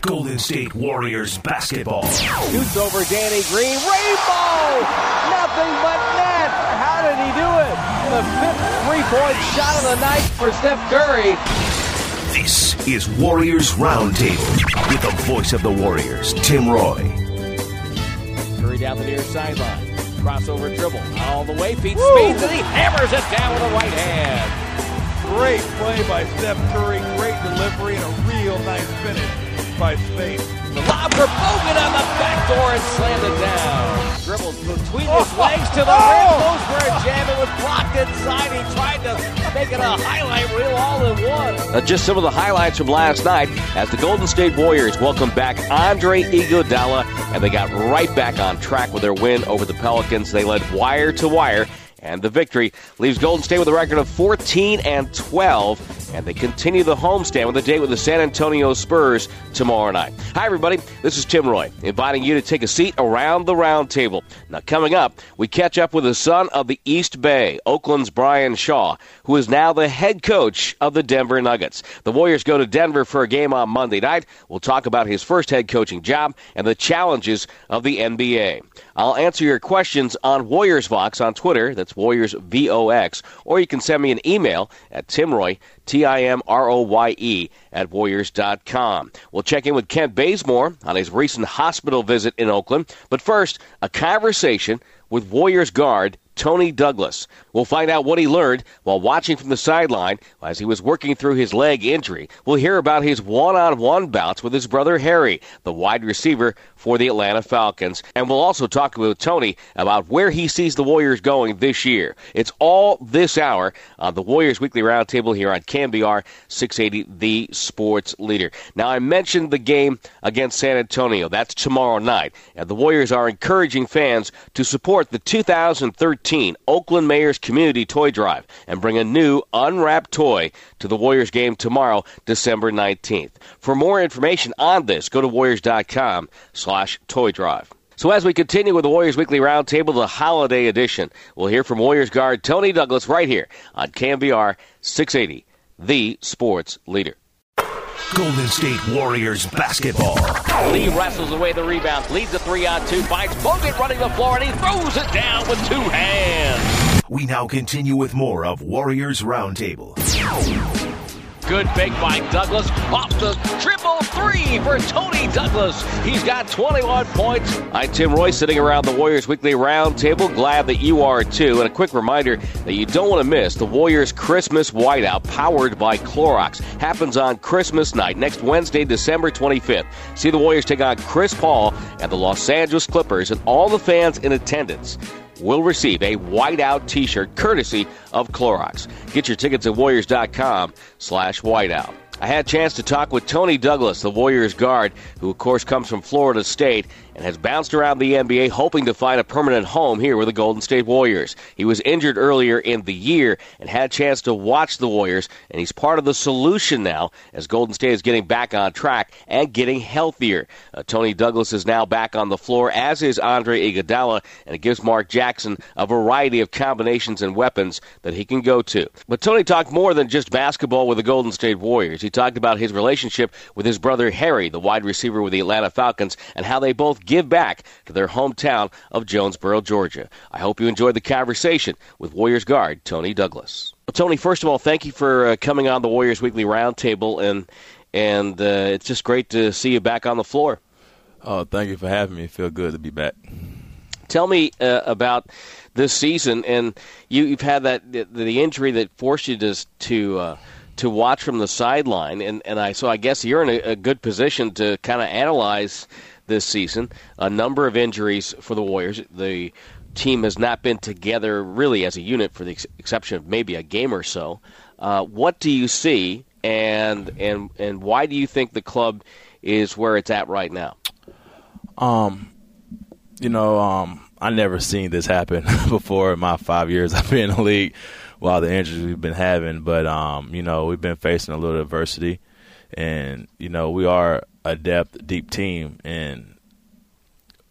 Golden State Warriors basketball. Shoots over Danny Green. Rainbow! Nothing but net! How did he do it? The fifth three-point shot of the night for Steph Curry. This is Warriors Roundtable with the voice of the Warriors, Tim Roy. Curry down the near sideline. Crossover dribble. All the way. Pete speeds and he hammers it down with a right hand. Great play by Steph Curry, great delivery, and a real nice finish by Space. The lob for Bogut on the back door and slammed it down. Dribbles between his legs to the rim, goes for a jam. It was blocked inside. He tried to make it a highlight reel all in one. Just some of the highlights from last night as the Golden State Warriors welcome back Andre Iguodala, and they got right back on track with their win over the Pelicans. They led wire to wire. And the victory leaves Golden State with a record of 14-12, and they continue the homestand with a date with the San Antonio Spurs tomorrow night. Hi, everybody. This is Tim Roy, inviting you to take a seat around the round table. Now, coming up, we catch up with the son of the East Bay, Oakland's Brian Shaw, who is now the head coach of the Denver Nuggets. The Warriors go to Denver for a game on Monday night. We'll talk about his first head coaching job and the challenges of the NBA. I'll answer your questions on Warriors Vox on Twitter. That's Warriors VOX. Or you can send me an email at timroy, T-I-M-R-O-Y-E, at warriors.com. We'll check in with Kent Bazemore on his recent hospital visit in Oakland. But first, a conversation with Warriors guard Tony Douglas. We'll find out what he learned while watching from the sideline as he was working through his leg injury. We'll hear about his one-on-one bouts with his brother Harry, the wide receiver for the Atlanta Falcons. And we'll also talk with Tony about where he sees the Warriors going this year. It's all this hour on the Warriors Weekly Roundtable here on KNBR 680, the sports leader. Now, I mentioned the game against San Antonio. That's tomorrow night. And the Warriors are encouraging fans to support the 2013 Oakland Mayor's Community Toy Drive and bring a new unwrapped toy to the Warriors game tomorrow, December 19th. For more information on this, go to warriors.com/toydrive. So as we continue with the Warriors Weekly Roundtable, the holiday edition, we'll hear from Warriors guard Tony Douglas right here on KNBR 680, the sports leader. Golden State Warriors basketball. Lee wrestles away the rebounds, leads a 3-on-2, finds Bogut running the floor, and he throws it down with two hands. We now continue with more of Warriors Roundtable. Good fake by Douglas. Off the triple three for Tony Douglas. He's got 21 points. I'm Tim Roy sitting around the Warriors Weekly Roundtable. Glad that you are too. And a quick reminder that you don't want to miss the Warriors Christmas Whiteout powered by Clorox. Happens on Christmas night, next Wednesday, December 25th. See the Warriors take on Chris Paul and the Los Angeles Clippers, and all the fans in attendance will receive a whiteout t-shirt courtesy of Clorox. Get your tickets at warriors.com/whiteout. I had a chance to talk with Tony Douglas, the Warriors guard, who of course comes from Florida State and has bounced around the NBA hoping to find a permanent home here with the Golden State Warriors. He was injured earlier in the year and had a chance to watch the Warriors, and he's part of the solution now as Golden State is getting back on track and getting healthier. Tony Douglas is now back on the floor, as is Andre Iguodala, and it gives Mark Jackson a variety of combinations and weapons that he can go to. But Tony talked more than just basketball with the Golden State Warriors. He talked about his relationship with his brother Harry, the wide receiver with the Atlanta Falcons, and how they both give back to their hometown of Jonesboro, Georgia. I hope you enjoyed the conversation with Warriors guard Tony Douglas. Well, Tony, first of all, thank you for coming on the Warriors Weekly Roundtable, and it's just great to see you back on the floor. Oh, thank you for having me. It feels good to be back. Tell me about this season, and you've had that the injury that forced you to watch from the sideline, and so I guess you're in a good position to kind of analyze this season. A number of injuries for the Warriors. The team has not been together really as a unit for the exception of maybe a game or so. What do you see, and why do you think the club is where it's at right now? I never seen this happen before in my 5 years I've been in the league. While the injuries we've been having, but we've been facing a little adversity, and we are a deep team. And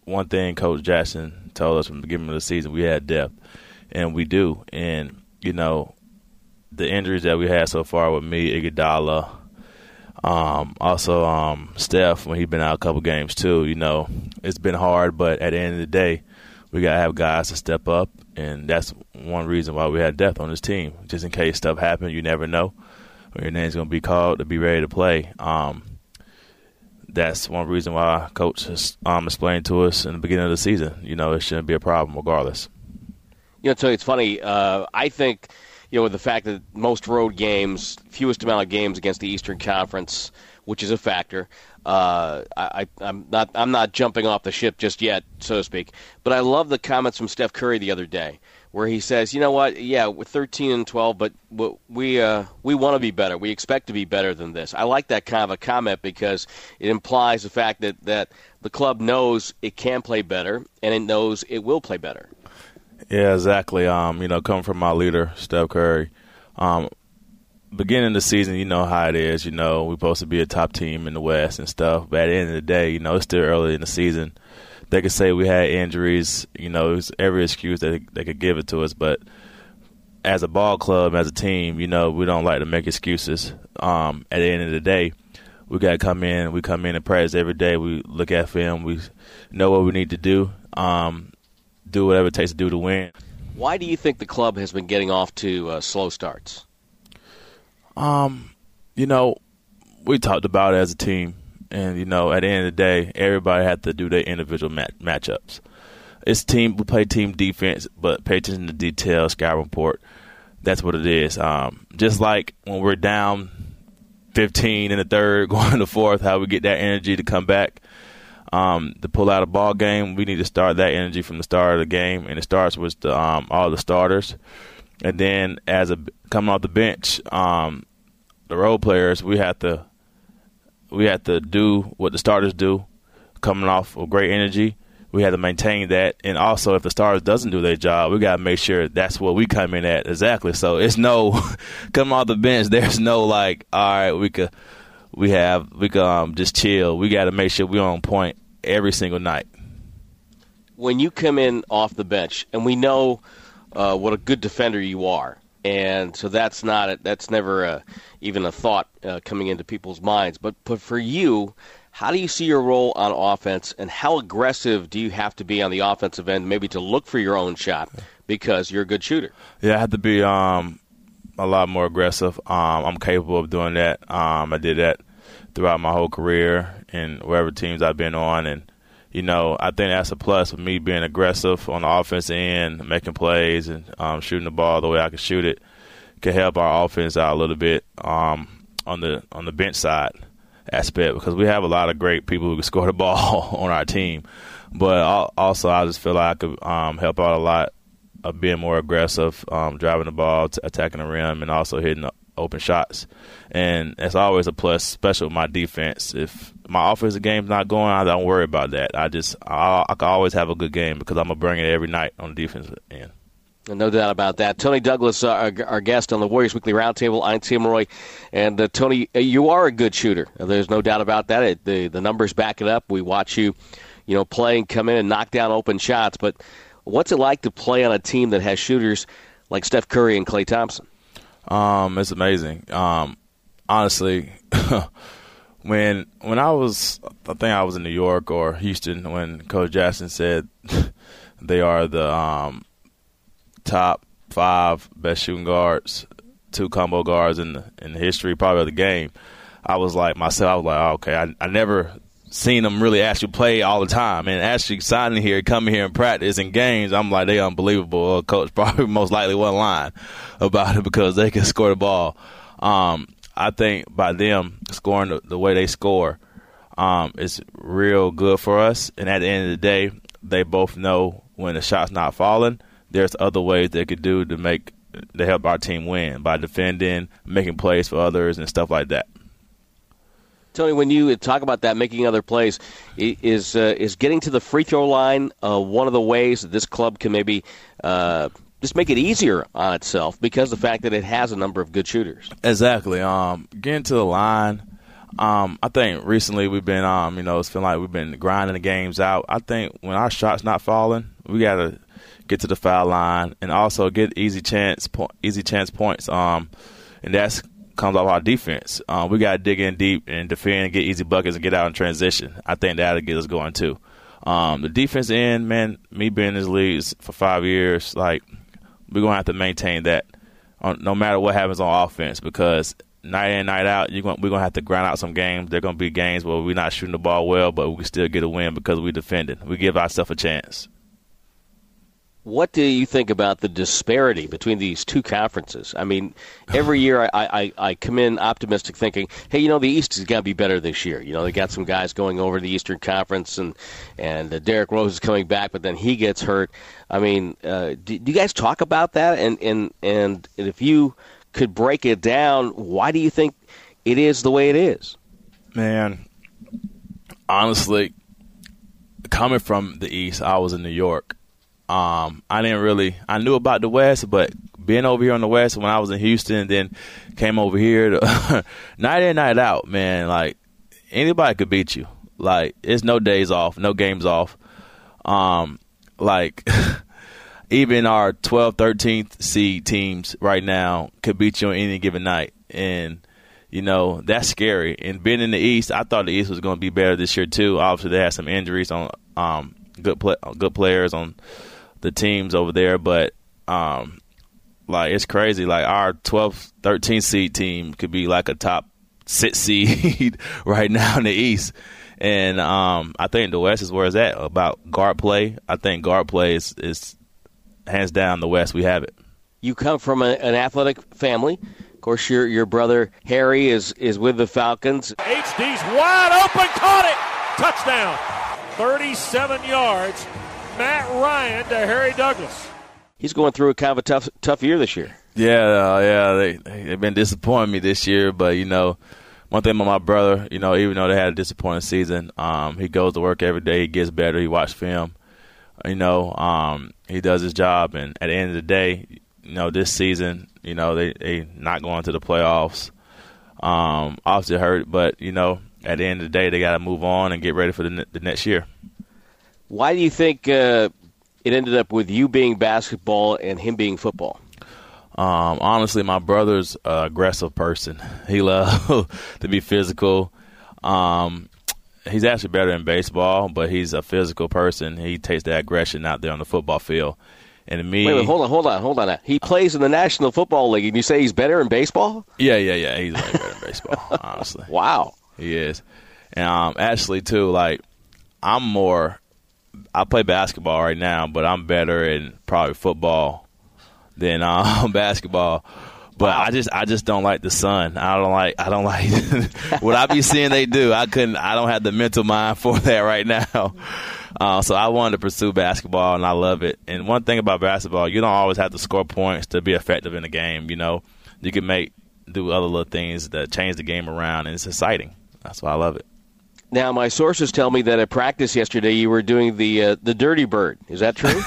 one thing Coach Jackson told us from the beginning of the season, we had depth, and we do. And the injuries that we had so far with me, Iguodala, Also, Steph, when he's been out a couple games too, you know, it's been hard, but at the end of the day, we got to have guys to step up, and that's one reason why we had depth on this team. Just in case stuff happens, you never know when your name's going to be called to be ready to play. That's one reason why Coach has explained to us in the beginning of the season, you know, it shouldn't be a problem regardless. You know, Tony, it's funny. I think, you know, with the fact that most road games, fewest amount of games against the Eastern Conference, which is a factor, I'm not jumping off the ship just yet, so to speak. But I love the comments from Steph Curry the other day where he says, you know what, yeah, we're 13-12, but we want to be better. We expect to be better than this. I like that kind of a comment because it implies the fact that the club knows it can play better and it knows it will play better. Yeah, exactly. You know, coming from my leader, Steph Curry, beginning of the season, you know how it is. You know, we're supposed to be a top team in the West and stuff. But at the end of the day, you know, it's still early in the season. They could say we had injuries. You know, it was every excuse that they could give it to us. But as a ball club, as a team, you know, we don't like to make excuses. At the end of the day, we got to come in. We come in and practice every day. We look at film. We know what we need to do. Do whatever it takes to do to win. Why do you think the club has been getting off to slow starts? You know, we talked about it as a team, and, you know, at the end of the day, everybody had to do their individual matchups. It's team. We play team defense, but pay attention to detail, Skyrim. That's what it is. Just like when we're down 15 in the third, going to the fourth, how we get that energy to come back. To pull out a ball game, we need to start that energy from the start of the game, and it starts with all the starters. And then coming off the bench, the role players, we have to do what the starters do, coming off of great energy. We have to maintain that. And also, if the starters doesn't do their job, we got to make sure that's what we come in at exactly. So it's no coming off the bench, there's no like, all right, we could just chill. We got to make sure we're on point every single night. When you come in off the bench, and we know what a good defender you are, and so that's never even a thought coming into people's minds. But for you, how do you see your role on offense, and how aggressive do you have to be on the offensive end, maybe to look for your own shot because you're a good shooter? Yeah, I have to be a lot more aggressive. I'm capable of doing that. I did that throughout my whole career and wherever teams I've been on. And, you know, I think that's a plus for me being aggressive on the offensive end, making plays and shooting the ball the way I can shoot it can help our offense out a little bit on the bench side aspect because we have a lot of great people who can score the ball on our team. But also I just feel like I could help out a lot of being more aggressive, driving the ball, attacking the rim, and also hitting the open shots. And that's always a plus, especially with my defense. If my offensive game's not going, I don't worry about that. I can always have a good game because I'm going to bring it every night on the defensive end. And no doubt about that. Tony Douglas, our guest on the Warriors Weekly Roundtable. I'm Tim Roy. And, Tony, you are a good shooter. There's no doubt about that. The numbers back it up. We watch you know, play and come in and knock down open shots. But what's it like to play on a team that has shooters like Steph Curry and Klay Thompson? It's amazing. Honestly, when I think I was in New York or Houston when Coach Jackson said they are the top 5 best shooting guards, 2 combo guards in the history probably of the game, I was like, oh, okay, I never seen them really actually play all the time and actually signing here, coming here and practice in games. I'm like, they unbelievable. Coach probably most likely wasn't lying about it because they can score the ball. I think by them scoring the way they score, it's real good for us. And at the end of the day, they both know when the shot's not falling, there's other ways they could do to help our team win by defending, making plays for others, and stuff like that. Tony, when you talk about that, making other plays, is getting to the free throw line one of the ways that this club can maybe just make it easier on itself because of the fact that it has a number of good shooters? Exactly. Getting to the line, I think recently we've been, you know, it's feeling like we've been grinding the games out. I think when our shot's not falling, we got to get to the foul line and also get easy chance points. And that's comes off our defense. We got to dig in deep and defend, get easy buckets, and get out in transition. I think that'll get us going too. The defense end, man, me being in this league for 5 years, like, we're going to have to maintain that no matter what happens on offense, because night in, night out, we're going to have to grind out some games. There are going to be games where we're not shooting the ball well, but we still get a win because we're defending. We give ourselves a chance. What do you think about the disparity between these two conferences? I mean, every year I come in optimistic thinking, hey, you know, the East has got to be better this year. You know, they got some guys going over to the Eastern Conference, and Derrick Rose is coming back, but then he gets hurt. I mean, do you guys talk about that? And if you could break it down, why do you think it is the way it is? Man, honestly, coming from the East, I was in New York. I knew about the West, but being over here on the West when I was in Houston and then came over here to, night in, night out, man, like, anybody could beat you. Like, it's no days off, no games off. Even our 12th, 13th seed teams right now could beat you on any given night. And, you know, that's scary. And being in the East, I thought the East was going to be better this year too. Obviously, they had some injuries on good players on the teams over there, but it's crazy. Like, our 12th, 13th seed team could be like a top 6 seed right now in the East, and I think the West is where it's at about guard play. I think guard play is hands down the West. We have it. You come from an athletic family. Of course, your brother Harry is with the Falcons. HD's wide open, caught it, touchdown, 37 yards. Matt Ryan to Harry Douglas. He's going through a kind of a tough year this year. Yeah. They've been disappointing me this year, but, you know, one thing about my brother, you know, even though they had a disappointing season, he goes to work every day. He gets better. He watches film. You know, he does his job. And at the end of the day, you know, this season, you know, they not going to the playoffs. Obviously hurt, but, you know, at the end of the day, they got to move on and get ready for the next year. Why do you think it ended up with you being basketball and him being football? Honestly, my brother's an aggressive person. He loves to be physical. He's actually better in baseball, but he's a physical person. He takes that aggression out there on the football field. And me, wait, hold on. He plays in the National Football League, and you say he's better in baseball? Yeah. He's way better in baseball, honestly. Wow. He is. And actually, too, like, I play basketball right now, but I'm better in probably football than basketball. But wow. I just don't like the sun. I don't like what I be seeing they do. I don't have the mental mind for that right now. So I wanted to pursue basketball, and I love it. And one thing about basketball, you don't always have to score points to be effective in the game. You know, you can do other little things that change the game around, and it's exciting. That's why I love it. Now, my sources tell me that at practice yesterday you were doing the Dirty Bird. Is that true?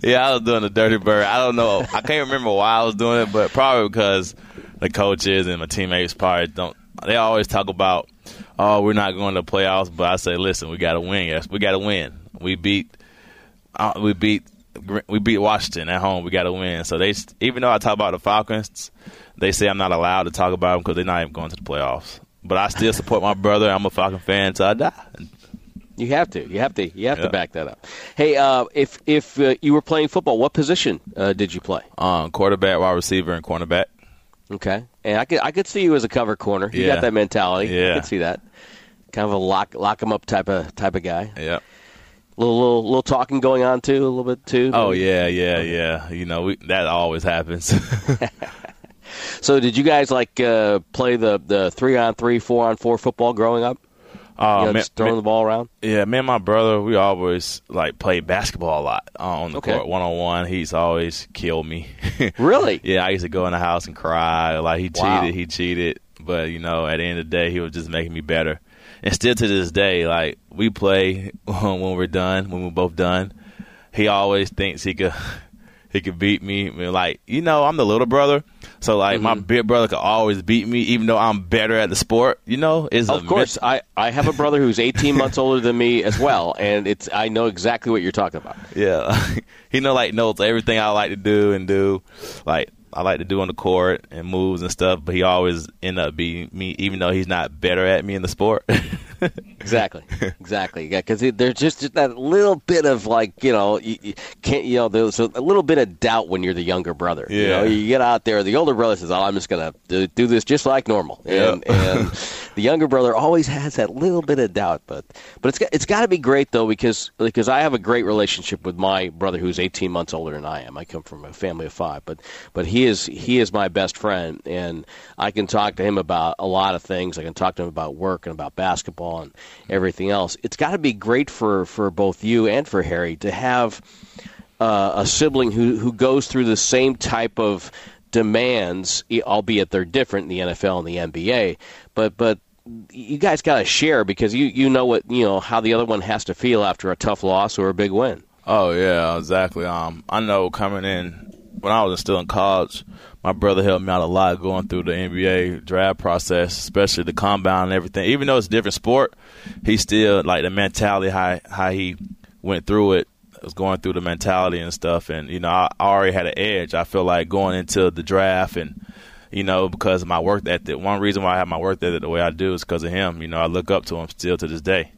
Yeah, I was doing the Dirty Bird. I don't know. I can't remember why I was doing it, but probably because the coaches and my teammates probably don't. They always talk about, oh, we're not going to the playoffs, but I say, listen, we got to win. Yes, we got to win. We beat Washington at home. We got to win. So they, even though I talk about the Falcons, they say I'm not allowed to talk about them because they're not even going to the playoffs. But I still support my brother. I'm a Falcon fan until I die. You have to back that up. Hey, if you were playing football, what position did you play? Quarterback, wide receiver, and cornerback. Okay, and I could see you as a cover corner. You got that mentality. Yeah. I could see that. Kind of a lock 'em up type of guy. Yeah. Little talking going on too, a little bit too. Oh yeah. You know that always happens. So did you guys, like, play the 3-on-3, 4-on-4 football growing up? Just throwing the ball around? Yeah, me and my brother, we always, like, played basketball a lot on the court, one-on-one. He's always killed me. Really? Yeah, I used to go in the house and cry. Like, he cheated. But, you know, at the end of the day, he was just making me better. And still to this day, like, we play when we're both done. He always thinks he could beat me. I mean, like, you know, I'm the little brother. So, like, my big brother could always beat me, even though I'm better at the sport, you know? Of course. I have a brother who's 18 months older than me as well, and I know exactly what you're talking about. Yeah. He knows everything I like to do and do. Like, I like to do on the court and moves and stuff, but he always end up beating me, even though he's not better at me in the sport. Exactly. Yeah, because there's just that little bit of like, you know, you can't, you know, there's a little bit of doubt when you're the younger brother. Yeah. You know, you get out there, the older brother says, "Oh, I'm just gonna do this just like normal," and and the younger brother always has that little bit of doubt. But it's got to be great though, because I have a great relationship with my brother who's 18 months older than I am. I come from a family of five, but he is my best friend, and I can talk to him about a lot of things. I can talk to him about work and about basketball and everything else. It's got to be great for both you and for Harry to have a sibling who goes through the same type of demands, albeit they're different in the NFL and the NBA, but you guys got to share because you know what, you know how the other one has to feel after a tough loss or a big win. Oh yeah, exactly. I know coming in when I was still in college, my brother helped me out a lot going through the NBA draft process, especially the combine and everything. Even though it's a different sport, he still, like, the mentality, how he went through it, was going through the mentality and stuff. And, you know, I already had an edge, I feel like, going into the draft and, you know, because of my work ethic. One reason why I have my work ethic the way I do is because of him. You know, I look up to him still to this day.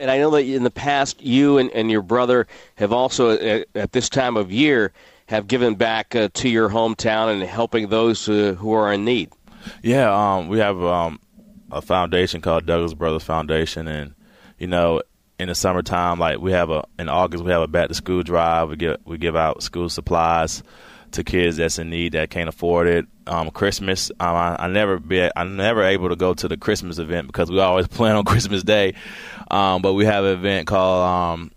And I know that in the past you and your brother have also, at this time of year, have given back to your hometown and helping those who are in need. Yeah, we have a foundation called Douglas Brothers Foundation, and you know, in the summertime, like we have in August, we have a back to school drive. We give out school supplies to kids that's in need that can't afford it. Christmas, I'm never able to go to the Christmas event because we always plan on Christmas Day. But we have an event called.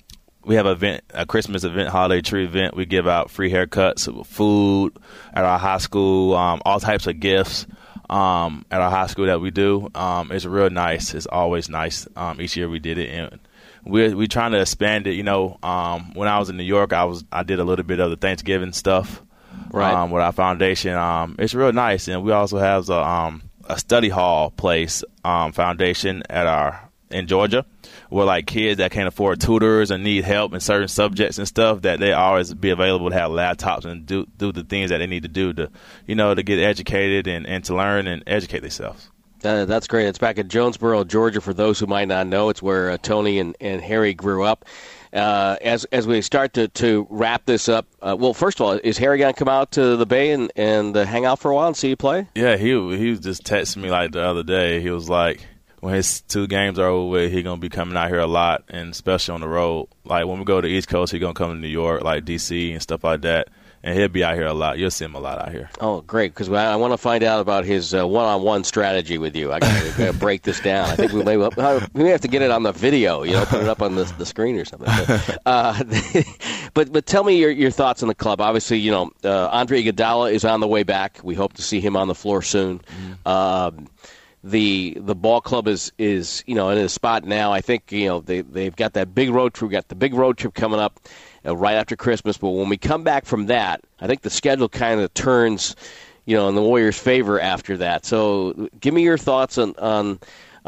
We have a Christmas event, holiday tree event. We give out free haircuts, food at our high school, all types of gifts at our high school that we do. It's real nice. It's always nice. Each year we did it, and we're trying to expand it. You know, when I was in New York, I did a little bit of the Thanksgiving stuff, right? With our foundation. It's real nice, and we also have a study hall place foundation at our in Georgia, where like kids that can't afford tutors and need help in certain subjects and stuff, that they always be available to have laptops and do the things that they need to do to, you know, to get educated and to learn and educate themselves. That's great. It's back in Jonesboro, Georgia. For those who might not know, it's where Tony and Harry grew up. As we start to wrap this up, well, first of all, is Harry going to come out to the Bay and hang out for a while and see you play? Yeah, he just texted me like the other day. He was like, when his two games are over with, he's going to be coming out here a lot, and especially on the road. Like, when we go to the East Coast, he's going to come to New York, like D.C. and stuff like that, and he'll be out here a lot. You'll see him a lot out here. Oh, great, because I want to find out about his one-on-one strategy with you. I got to break this down. I think we may have to get it on the video, you know, put it up on the screen or something. But tell me your thoughts on the club. Obviously, you know, Andre Iguodala is on the way back. We hope to see him on the floor soon. The ball club is you know in a spot now. I think you know they've got that big road trip. We got the big road trip coming up right after Christmas. But when we come back from that, I think the schedule kind of turns, you know, in the Warriors' favor after that. So give me your thoughts on the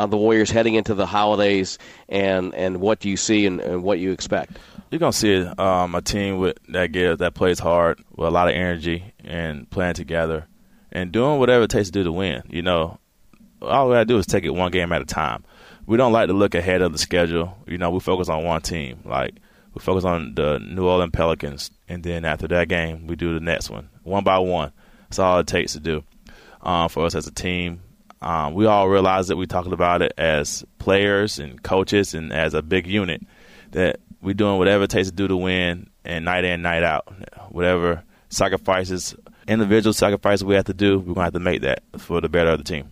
Warriors heading into the holidays and what do you see and what you expect. You're gonna see a team with that plays hard with a lot of energy and playing together and doing whatever it takes to do to win. You know. All we got to do is take it one game at a time. We don't like to look ahead of the schedule. You know, we focus on one team. Like, we focus on the New Orleans Pelicans, and then after that game, we do the next one. One by one. That's all it takes to do for us as a team. We all realize that we're talking about it as players and coaches and as a big unit, that we're doing whatever it takes to do to win, and night in, night out. Whatever individual sacrifices we have to do, we're going to have to make that for the better of the team.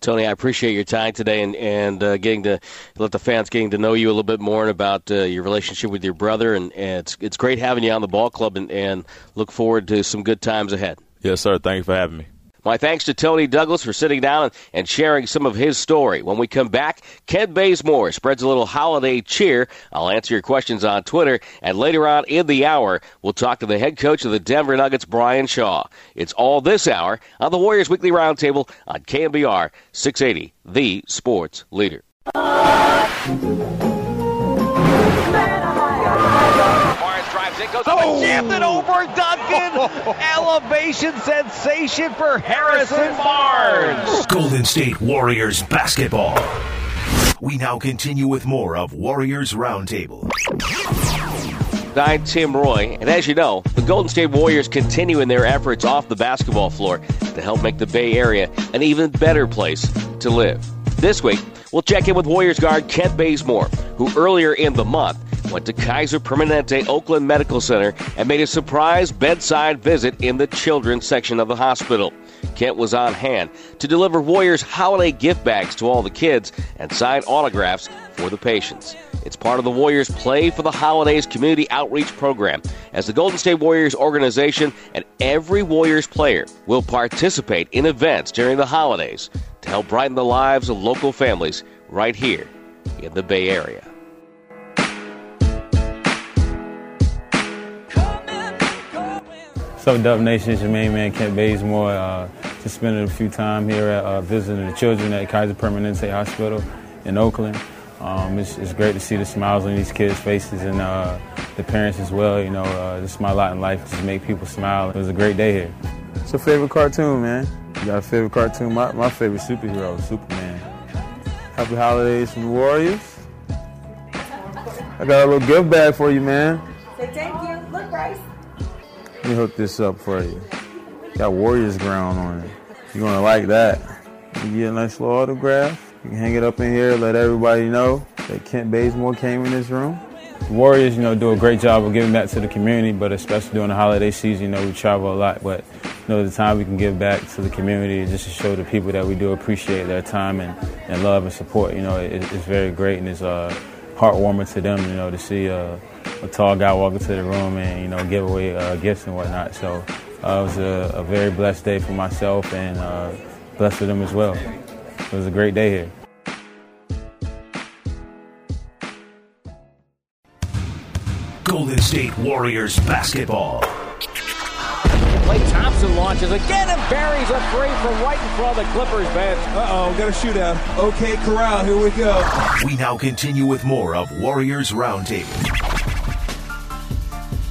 Tony, I appreciate your time today and getting to let the fans getting to know you a little bit more and about your relationship with your brother. And it's great having you on the ball club and look forward to some good times ahead. Yes, sir. Thank you for having me. My thanks to Tony Douglas for sitting down and sharing some of his story. When we come back, Kent Bazemore spreads a little holiday cheer. I'll answer your questions on Twitter. And later on in the hour, we'll talk to the head coach of the Denver Nuggets, Brian Shaw. It's all this hour on the Warriors Weekly Roundtable on KNBR 680, the sports leader. Morris drives in. It goes up and jammed it over Duncan. Elevation sensation for Harrison Barnes. Golden State Warriors basketball. We now continue with more of Warriors Roundtable. I'm Tim Roy, and as you know, the Golden State Warriors continue in their efforts off the basketball floor to help make the Bay Area an even better place to live. This week, we'll check in with Warriors guard Kent Bazemore, who earlier in the month went to Kaiser Permanente Oakland Medical Center and made a surprise bedside visit in the children's section of the hospital. Kent was on hand to deliver Warriors holiday gift bags to all the kids and sign autographs for the patients. It's part of the Warriors Play for the Holidays community outreach program, as the Golden State Warriors organization and every Warriors player will participate in events during the holidays to help brighten the lives of local families right here in the Bay Area. So, Dub Nation, it's your main man, Kent Bazemore. Just spending a few time here visiting the children at Kaiser Permanente Hospital in Oakland. It's great to see the smiles on these kids' faces and the parents as well. You know, this is my lot in life, just make people smile. It was a great day here. What's your favorite cartoon, man? You got a favorite cartoon? My favorite superhero, Superman. Happy holidays from the Warriors. I got a little gift bag for you, man. Say thank you. Look, Bryce. Let me hook this up for you. Got Warriors ground on it. You're gonna like that. You get a nice little autograph. You can hang it up in here, let everybody know that Kent Bazemore came in this room. The Warriors, you know, do a great job of giving back to the community, but especially during the holiday season, you know, we travel a lot, but you know, the time we can give back to the community just to show the people that we do appreciate their time and love and support, you know, it's very great, and it's heartwarming to them, you know, to see a tall guy walk into the room and, you know, give away gifts and whatnot. So it was a very blessed day for myself and blessed for them as well. It was a great day here. Golden State Warriors basketball. Klay Thompson launches again and buries a three from right in front of the Clippers bench. Uh-oh, got a shootout. Okay, Corral, here we go. We now continue with more of Warriors Roundtable.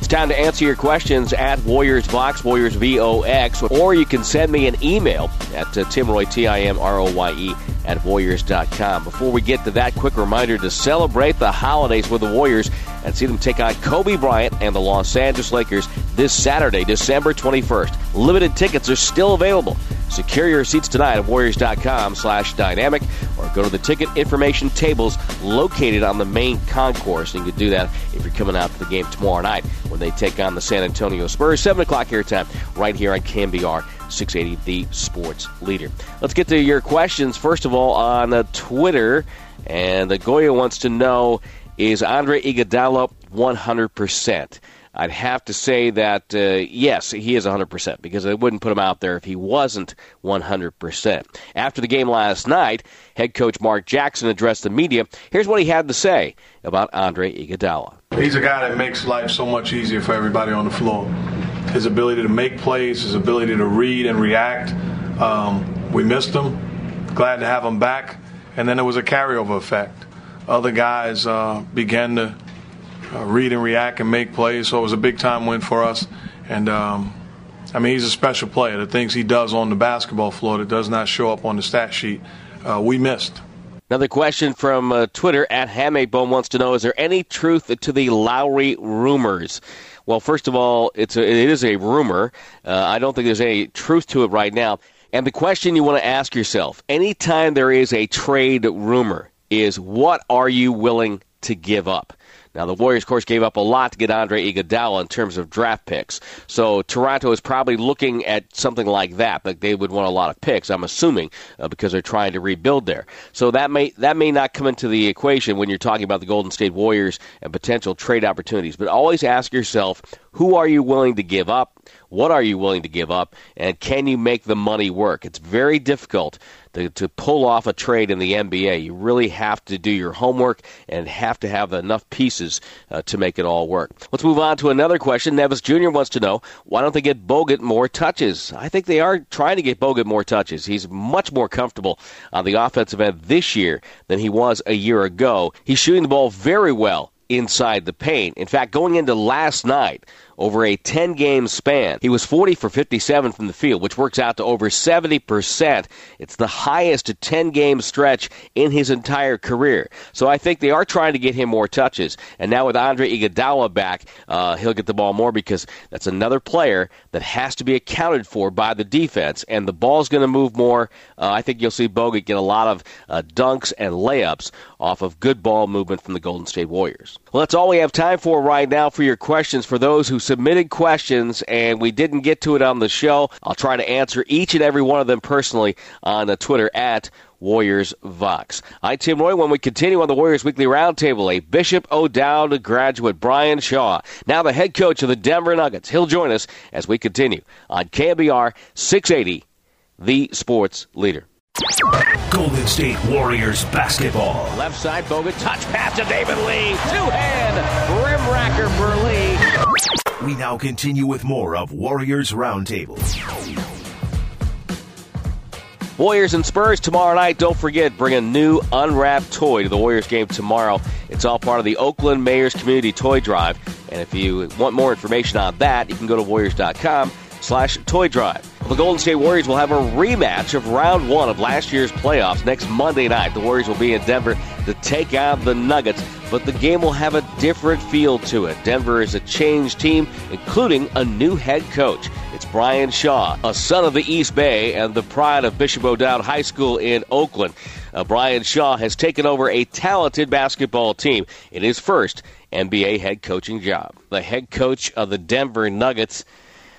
Time to answer your questions at Warriors Vox, Warriors VOX, or you can send me an email at timroy, Timroye, at warriors.com. Before we get to that, quick reminder to celebrate the holidays with the Warriors and see them take on Kobe Bryant and the Los Angeles Lakers this Saturday, December 21st. Limited tickets are still available. Secure your seats tonight at warriors.com/dynamic, or go to the ticket information tables located on the main concourse. You can do that if you're coming out to the game tomorrow night when they take on the San Antonio Spurs. 7 o'clock airtime right here on KNBR 680, the sports leader. Let's get to your questions, first of all, on Twitter. And Goya wants to know, is Andre Iguodala 100%? I'd have to say that, yes, he is 100%, because I wouldn't put him out there if he wasn't 100%. After the game last night, head coach Mark Jackson addressed the media. Here's what he had to say about Andre Iguodala. He's a guy that makes life so much easier for everybody on the floor. His ability to make plays, his ability to read and react. We missed him. Glad to have him back. And then there was a carryover effect. Other guys began to read and react and make plays, so it was a big-time win for us. And, I mean, he's a special player. The things he does on the basketball floor that does not show up on the stat sheet, we missed. Another question from Twitter, at Hamebone wants to know, is there any truth to the Lowry rumors? Well, first of all, it is a rumor. I don't think there's any truth to it right now. And the question you want to ask yourself, anytime there is a trade rumor, is what are you willing to give up? Now, the Warriors, of course, gave up a lot to get Andre Iguodala in terms of draft picks. So Toronto is probably looking at something like that. Like, they would want a lot of picks, I'm assuming, because they're trying to rebuild there. So that may not come into the equation when you're talking about the Golden State Warriors and potential trade opportunities. But always ask yourself, who are you willing to give up? What are you willing to give up? And can you make the money work? It's very difficult to pull off a trade in the NBA. You really have to do your homework and have to have enough pieces to make it all work. Let's move on to another question. Nevis Jr. wants to know, why don't they get Bogut more touches? I think they are trying to get Bogut more touches. He's much more comfortable on the offensive end this year than he was a year ago. He's shooting the ball very well inside the paint. In fact, going into last night, over a 10-game span, he was 40 for 57 from the field, which works out to over 70%. It's the highest 10-game stretch in his entire career. So I think they are trying to get him more touches. And now with Andre Iguodala back, he'll get the ball more because that's another player that has to be accounted for by the defense. And the ball's going to move more. I think you'll see Bogut get a lot of dunks and layups off of good ball movement from the Golden State Warriors. Well, that's all we have time for right now for your questions. For those who submitted questions and we didn't get to it on the show, I'll try to answer each and every one of them personally on Twitter at Warriors Vox. I'm Tim Roy. When we continue on the Warriors Weekly Roundtable, a Bishop O'Dowd graduate, Brian Shaw, now the head coach of the Denver Nuggets. He'll join us as we continue on KNBR 680, the sports leader. Golden State Warriors basketball. Left side, Bogut, touch pass to David Lee. Two-hand rim racker for Lee. We now continue with more of Warriors Roundtable. Warriors and Spurs tomorrow night. Don't forget, bring a new unwrapped toy to the Warriors game tomorrow. It's all part of the Oakland Mayor's Community Toy Drive. And if you want more information on that, you can go to warriors.com/toy drive. The Golden State Warriors will have a rematch of round one of last year's playoffs next Monday night. The Warriors will be in Denver to take on the Nuggets, but the game will have a different feel to it. Denver is a changed team, including a new head coach. It's Brian Shaw, a son of the East Bay and the pride of Bishop O'Dowd High School in Oakland. Brian Shaw has taken over a talented basketball team in his first NBA head coaching job. The head coach of the Denver Nuggets,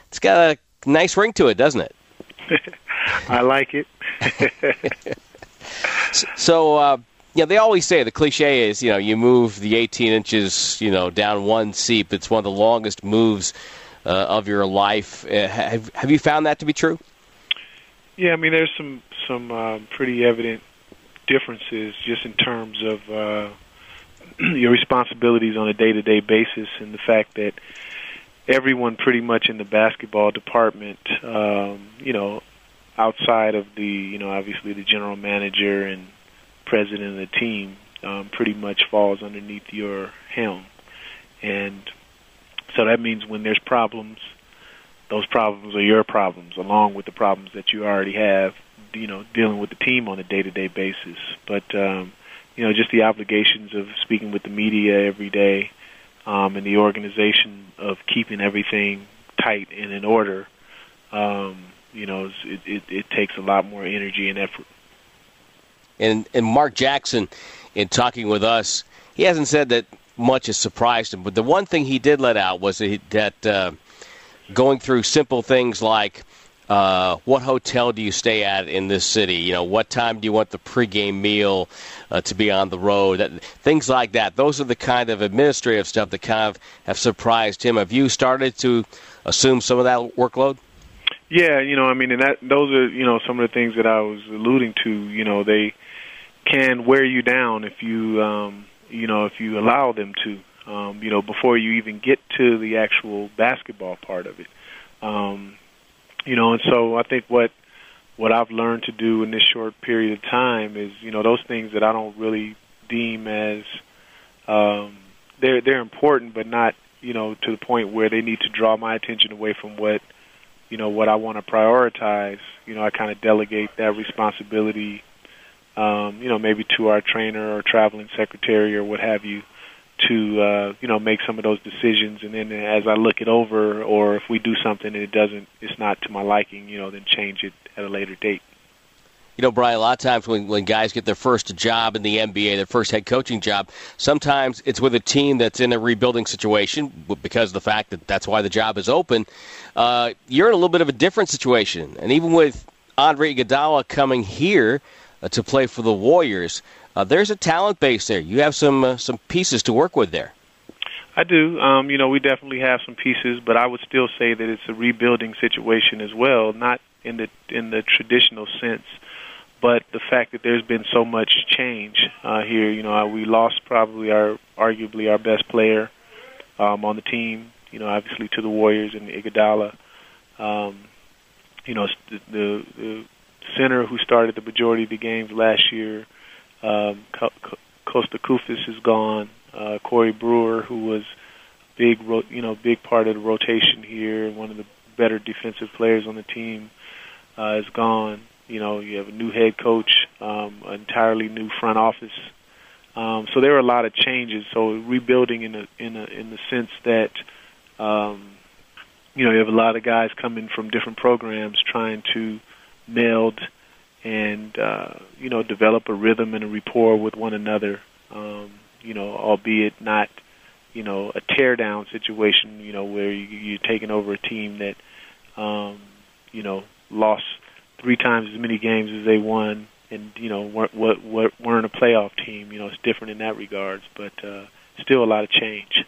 it's got a nice ring to it, doesn't it? I like it. So, they always say the cliche is, you move the 18 inches, down one seat. It's one of the longest moves of your life. Have you found that to be true? Yeah, there's some pretty evident differences just in terms of your responsibilities on a day-to-day basis, and the fact that everyone pretty much in the basketball department, outside of the, obviously the general manager and president of the team, pretty much falls underneath your helm. And so that means when there's problems, those problems are your problems, along with the problems that you already have, dealing with the team on a day-to-day basis. But, just the obligations of speaking with the media every day, and the organization of keeping everything tight and in order, it takes a lot more energy and effort. And Mark Jackson, in talking with us, he hasn't said that much has surprised him, but the one thing he did let out was that going through simple things like, what hotel do you stay at in this city? What time do you want the pregame meal to be on the road? Things like that. Those are the kind of administrative stuff that kind of have surprised him. Have you started to assume some of that workload? Yeah, and those are, some of the things that I was alluding to. They can wear you down if you, if you allow them to, before you even get to the actual basketball part of it. And so I think what I've learned to do in this short period of time is, those things that I don't really deem as they're important, but not, to the point where they need to draw my attention away from what, what I want to prioritize. I kind of delegate that responsibility, maybe to our trainer or traveling secretary or what have you, to make some of those decisions. And then as I look it over, or if we do something and it's not to my liking, then change it at a later date. Brian, a lot of times when guys get their first job in the NBA, their first head coaching job, sometimes it's with a team that's in a rebuilding situation because of the fact that that's why the job is open. You're in a little bit of a different situation. And even with Andre Iguodala coming here to play for the Warriors, there's a talent base there. You have some pieces to work with there. I do. We definitely have some pieces, but I would still say that it's a rebuilding situation as well, not in the traditional sense, but the fact that there's been so much change here. We lost probably arguably our best player on the team, obviously to the Warriors and Iguodala. The center who started the majority of the games last year, Costa Kufis is gone. Corey Brewer, who was big part of the rotation here, one of the better defensive players on the team, is gone. You know, you have a new head coach, an entirely new front office. So there were a lot of changes. So rebuilding in the sense that, you know, you have a lot of guys coming from different programs trying to meld and, you know, develop a rhythm and a rapport with one another, you know, albeit not, you know, a teardown situation, you know, where you're taking over a team that, you know, lost 3 times as many games as they won, and you know weren't a playoff team. You know, it's different in that regards, but still a lot of change.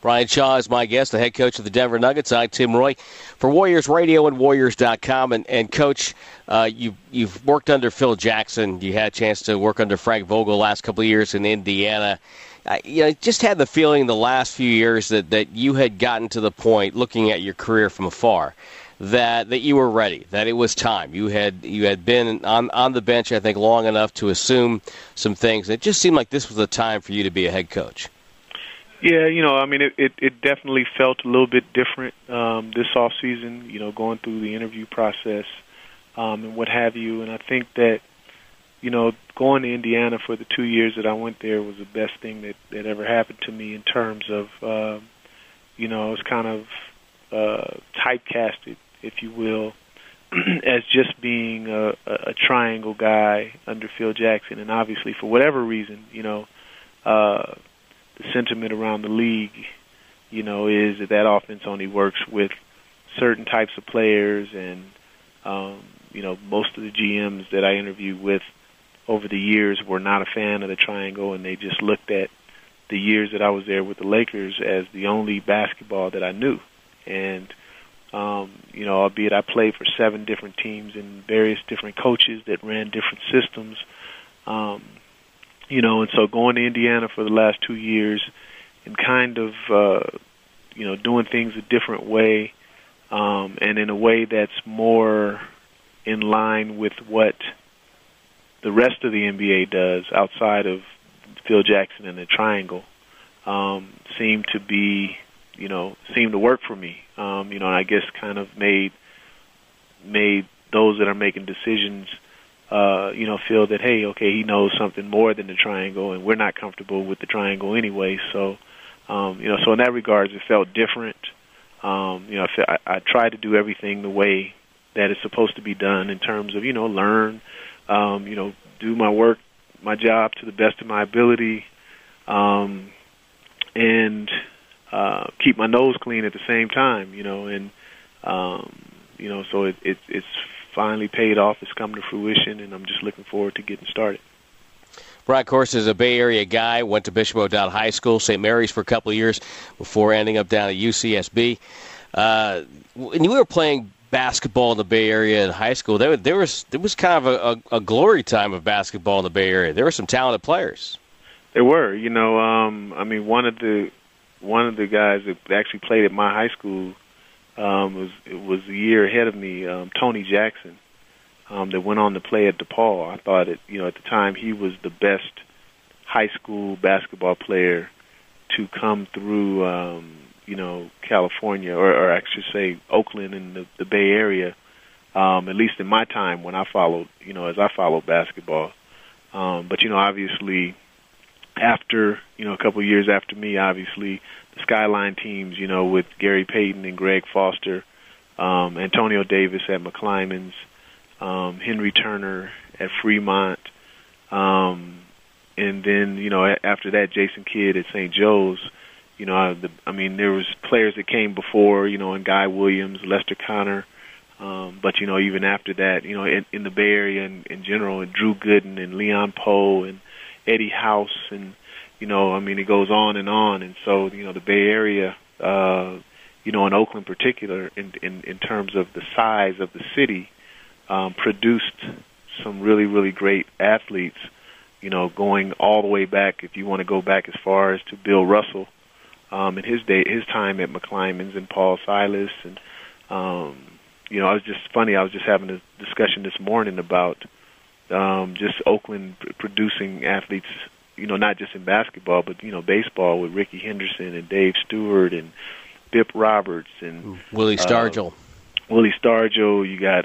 Brian Shaw is my guest, the head coach of the Denver Nuggets. I'm Tim Roy for Warriors Radio and Warriors.com. And Coach, you've worked under Phil Jackson. You had a chance to work under Frank Vogel the last couple of years in Indiana. I just had the feeling the last few years that you had gotten to the point, looking at your career from afar, that you were ready, that it was time. You had been on the bench, I think, long enough to assume some things. It just seemed like this was the time for you to be a head coach. Yeah, you know, I mean, it definitely felt a little bit different this offseason, you know, going through the interview process and what have you. And I think that, you know, going to Indiana for the 2 years that I went there was the best thing that ever happened to me in terms of, you know, I was kind of typecasted, if you will, as just being a triangle guy under Phil Jackson. And obviously, for whatever reason, you know, the sentiment around the league, you know, is that offense only works with certain types of players. And, you know, most of the GMs that I interviewed with over the years were not a fan of the triangle, and they just looked at the years that I was there with the Lakers as the only basketball that I knew. And, you know, albeit I played for 7 different teams and various different coaches that ran different systems, you know, and so going to Indiana for the last 2 years and kind of, you know, doing things a different way and in a way that's more in line with what the rest of the NBA does outside of Phil Jackson and the triangle seemed to be, you know, seemed to work for me. You know, and I guess kind of made those that are making decisions, you know, feel that, hey, okay, he knows something more than the triangle, and we're not comfortable with the triangle anyway. So, you know, so in that regards, it felt different. You know, I tried to do everything the way that it's supposed to be done in terms of, you know, learn, you know, do my work, my job to the best of my ability, and keep my nose clean at the same time, you know, and, you know, so it's finally paid off. It's come to fruition, and I'm just looking forward to getting started. Brian, of course, is a Bay Area guy, went to Bishop O'Dowd High School, St. Mary's for a couple of years before ending up down at UCSB. When you were playing basketball in the Bay Area in high school, there was kind of a glory time of basketball in the Bay Area. There were some talented players. There were, you know, I mean, one of the guys that actually played at my high school was a year ahead of me, Tony Jackson, that went on to play at DePaul. I thought it, you know, at the time he was the best high school basketball player to come through, you know, California, or I should say Oakland and the Bay Area, at least in my time when I followed, you know, as I followed basketball. But, you know, obviously, after, you know, a couple of years after me, obviously, the Skyline teams, you know, with Gary Payton and Greg Foster, Antonio Davis at McClymon's, Henry Turner at Fremont, and then, you know, after that, Jason Kidd at St. Joe's. You know, I mean, there was players that came before, you know, and Guy Williams, Lester Connor, but, you know, even after that, you know, in the Bay Area in general, and Drew Gooden and Leon Poe and Eddie House, and, you know, I mean, it goes on. And so, you know, the Bay Area, you know, in Oakland in particular, in terms of the size of the city, produced some really, really great athletes, you know, going all the way back, if you want to go back as far as to Bill Russell and his time at McClymon's and Paul Silas. And, you know, I was just having a discussion this morning about just Oakland producing athletes you know, not just in basketball, but, you know, baseball with Rickey Henderson and Dave Stewart and Bip Roberts and Willie Stargell. Willie Stargell. You got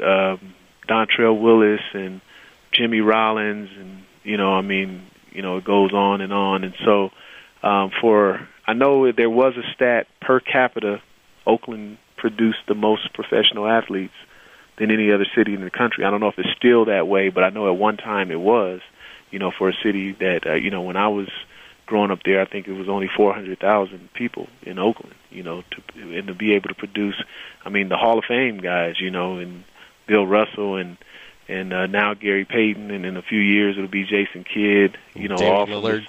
Dontrell Willis and Jimmy Rollins, and, you know, I mean, you know, it goes on. And so I know there was a stat per capita, Oakland produced the most professional athletes than any other city in the country. I don't know if it's still that way, but I know at one time it was, you know, for a city that, you know, when I was growing up there, I think it was only 400,000 people in Oakland, you know, to be able to produce, I mean, the Hall of Fame guys, you know, and Bill Russell and now Gary Payton, and in a few years it'll be Jason Kidd, you know,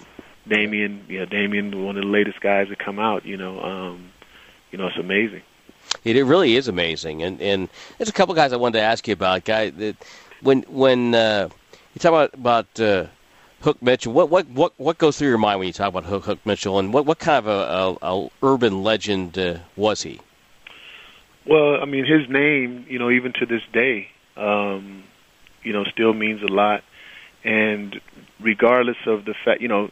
Damian, one of the latest guys that come out, you know, it's amazing. It really is amazing, and there's a couple guys I wanted to ask you about. Guy, that when you talk about Hook Mitchell, what goes through your mind when you talk about Hook Mitchell, and what kind of a urban legend was he? Well, I mean, his name, you know, even to this day, you know, still means a lot, and regardless of the fact, you know,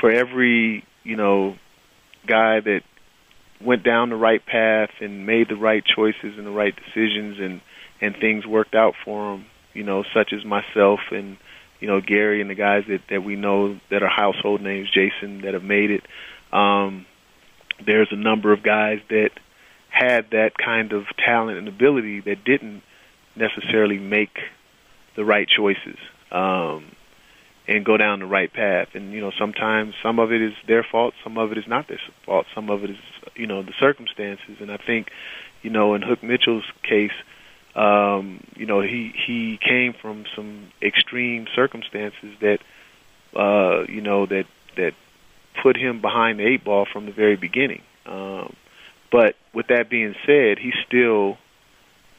for every, you know, guy that went down the right path and made the right choices and the right decisions and things worked out for him, you know, such as myself and, you know, Gary and the guys that we know that are household names, Jason, that have made it. There's a number of guys that had that kind of talent and ability that didn't necessarily make the right choices and go down the right path. And, you know, sometimes some of it is their fault, some of it is not their fault, some of it is, you know, the circumstances. And I think, you know, in Hook Mitchell's case, you know, he came from some extreme circumstances that, you know, that put him behind the eight ball from the very beginning. But with that being said, he's still,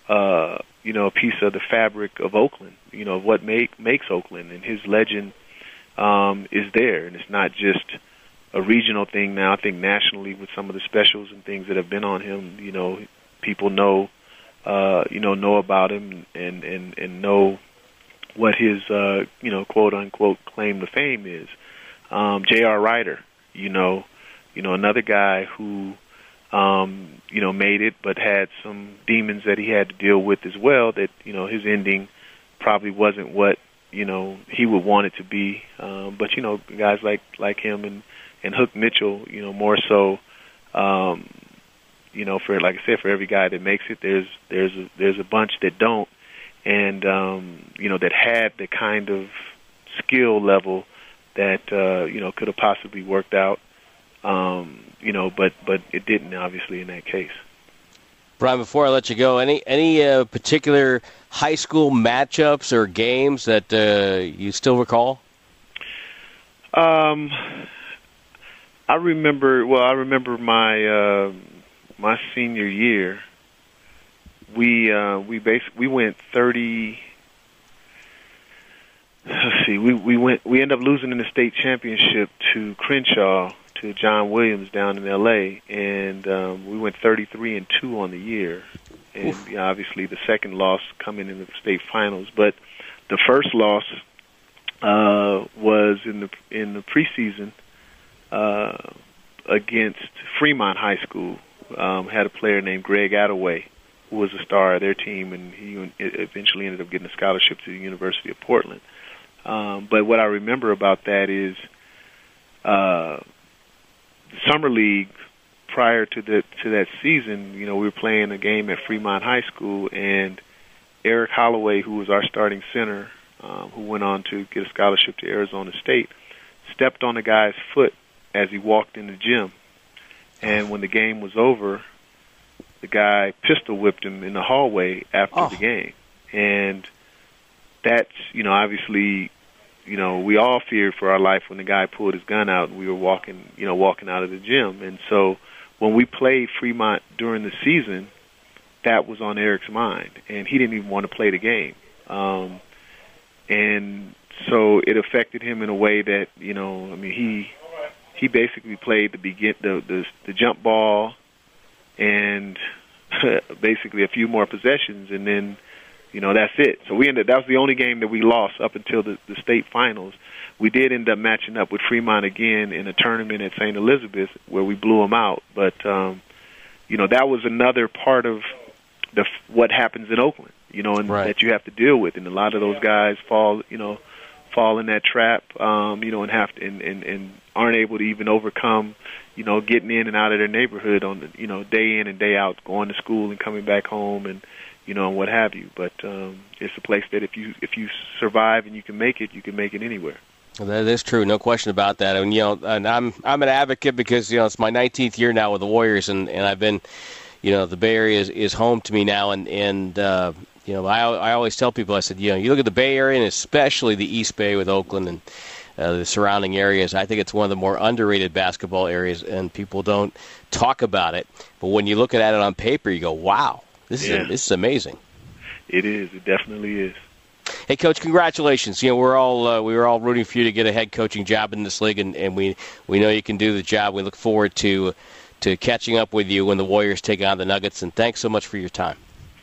you know, a piece of the fabric of Oakland, you know, what makes Oakland, and his legend is there. And it's not just a regional thing now. I think nationally with some of the specials and things that have been on him, you know, people know about him and know what his, you know, quote-unquote claim to fame is. J.R. Ryder, you know, another guy who, you know, made it but had some demons that he had to deal with as well, that, you know, his ending probably wasn't what, you know, he would want it to be. But, you know, guys like him and Hook Mitchell, you know, more so, you know, for, like I said, for every guy that makes it, there's a bunch that don't, and, you know, that had the kind of skill level that, you know, could have possibly worked out. You know, but it didn't, obviously, in that case. Brian, before I let you go, any particular high school matchups or games that you still recall? I remember my my senior year. We went 30. Let's see, we ended up losing in the state championship to Crenshaw, to John Williams down in L.A., and we went 33-2 on the year. And you know, obviously the second loss coming in the state finals, but the first loss was in the preseason against Fremont High School. Had a player named Greg Attaway, who was a star of their team, and he eventually ended up getting a scholarship to the University of Portland. But what I remember about that is summer league prior to that season, you know, we were playing a game at Fremont High School, and Eric Holloway, who was our starting center, who went on to get a scholarship to Arizona State, stepped on the guy's foot as he walked in the gym. And when the game was over, the guy pistol whipped him in the hallway after the game. And that's, you know, obviously, you know, we all feared for our life when the guy pulled his gun out and we were walking out of the gym. And so when we played Fremont during the season, that was on Eric's mind, and he didn't even want to play the game. And so it affected him in a way that, you know, I mean, he basically played the jump ball and basically a few more possessions, and then You know, that's it. So we ended. That was the only game that we lost up until the state finals. We did end up matching up with Fremont again in a tournament at St. Elizabeth's where we blew them out. But, you know, that was another part of what happens in Oakland, you know, and right. that you have to deal with. And a lot of those guys fall in that trap, you know, and have to, and aren't able to even overcome, you know, getting in and out of their neighborhood on, you know, day in and day out, going to school and coming back home and, you know, and what have you. But it's a place that if you survive and you can make it anywhere. Well, that is true, no question about that. And you know, and I'm an advocate because you know it's my 19th year now with the Warriors, and I've been, you know, the Bay Area is home to me now, and you know I always tell people, I said, you know, you look at the Bay Area and especially the East Bay with Oakland and the surrounding areas, I think it's one of the more underrated basketball areas, and people don't talk about it. But when you look at it on paper, you go, wow, this is amazing. It is. It definitely is. Hey, Coach, congratulations. You know, we were all rooting for you to get a head coaching job in this league, and we know you can do the job. We look forward to catching up with you when the Warriors take on the Nuggets, and thanks so much for your time.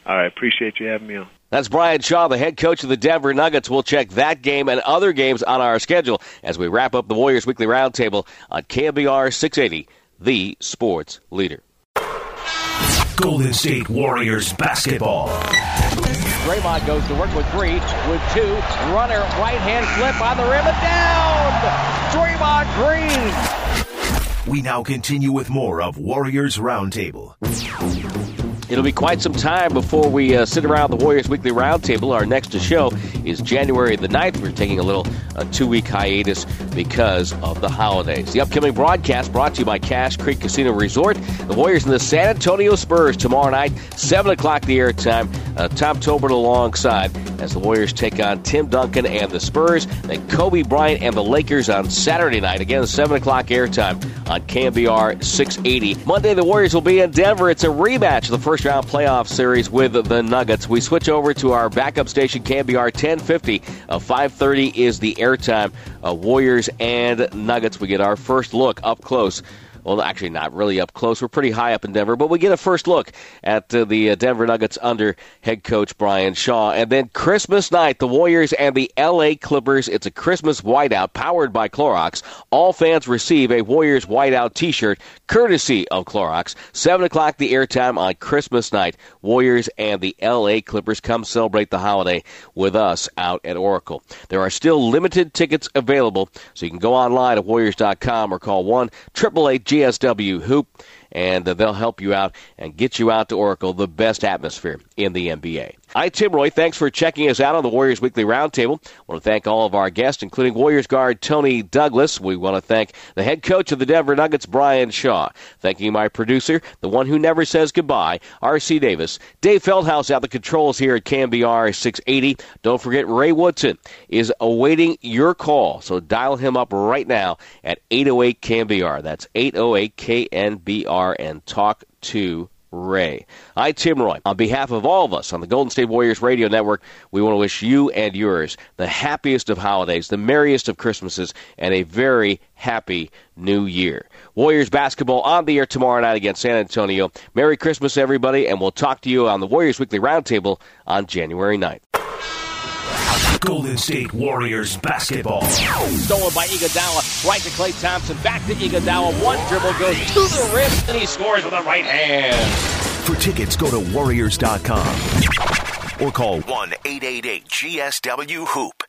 All right, appreciate you having me on. That's Brian Shaw, the head coach of the Denver Nuggets. We'll check that game and other games on our schedule as we wrap up the Warriors Weekly Roundtable on KNBR 680, the sports leader. Golden State Warriors basketball. Draymond goes to work with three, with two, runner, right-hand flip on the rim and down! Draymond Green! We now continue with more of Warriors Roundtable. It'll be quite some time before we sit around the Warriors Weekly Roundtable. Our next show is January the 9th. We're taking a 2-week hiatus because of the holidays. The upcoming broadcast brought to you by Cache Creek Casino Resort. The Warriors and the San Antonio Spurs tomorrow night, 7 o'clock the airtime. Tom Tobert alongside as the Warriors take on Tim Duncan and the Spurs. Then Kobe Bryant and the Lakers on Saturday night. Again, 7 o'clock airtime on KNBR 680. Monday, the Warriors will be in Denver. It's a rematch of the first round playoff series with the Nuggets. We switch over to our backup station, KNBR 1050. 5:30 is the airtime. Warriors and Nuggets. We get our first look up close. Well, actually, not really up close. We're pretty high up in Denver, but we get a first look at the Denver Nuggets under head coach Brian Shaw. And then Christmas night, the Warriors and the L.A. Clippers. It's a Christmas whiteout powered by Clorox. All fans receive a Warriors whiteout T-shirt courtesy of Clorox. 7 o'clock the airtime on Christmas night. Warriors and the L.A. Clippers. Come celebrate the holiday with us out at Oracle. There are still limited tickets available, so you can go online at warriors.com or call 1-888-GSW-HOOP, and they'll help you out and get you out to Oracle, the best atmosphere in the NBA. I'm Tim Roy. Thanks for checking us out on the Warriors Weekly Roundtable. I want to thank all of our guests, including Warriors guard Tony Douglas. We want to thank the head coach of the Denver Nuggets, Brian Shaw. Thanking my producer, the one who never says goodbye, R.C. Davis. Dave Feldhouse out the controls here at KNBR 680. Don't forget, Ray Woodson is awaiting your call, so dial him up right now at 808-KNBR. That's 808-KNBR, and talk to Ray. I'm Tim Roy. On behalf of all of us on the Golden State Warriors Radio Network, we want to wish you and yours the happiest of holidays, the merriest of Christmases, and a very happy New Year. Warriors basketball on the air tomorrow night against San Antonio. Merry Christmas, everybody, and we'll talk to you on the Warriors Weekly Roundtable on January 9th. Golden State Warriors basketball. Stolen by Iguodala, right to Klay Thompson, back to Iguodala. One dribble goes to the rim, and he scores with a right hand. For tickets, go to warriors.com or call 1-888-GSW-HOOP.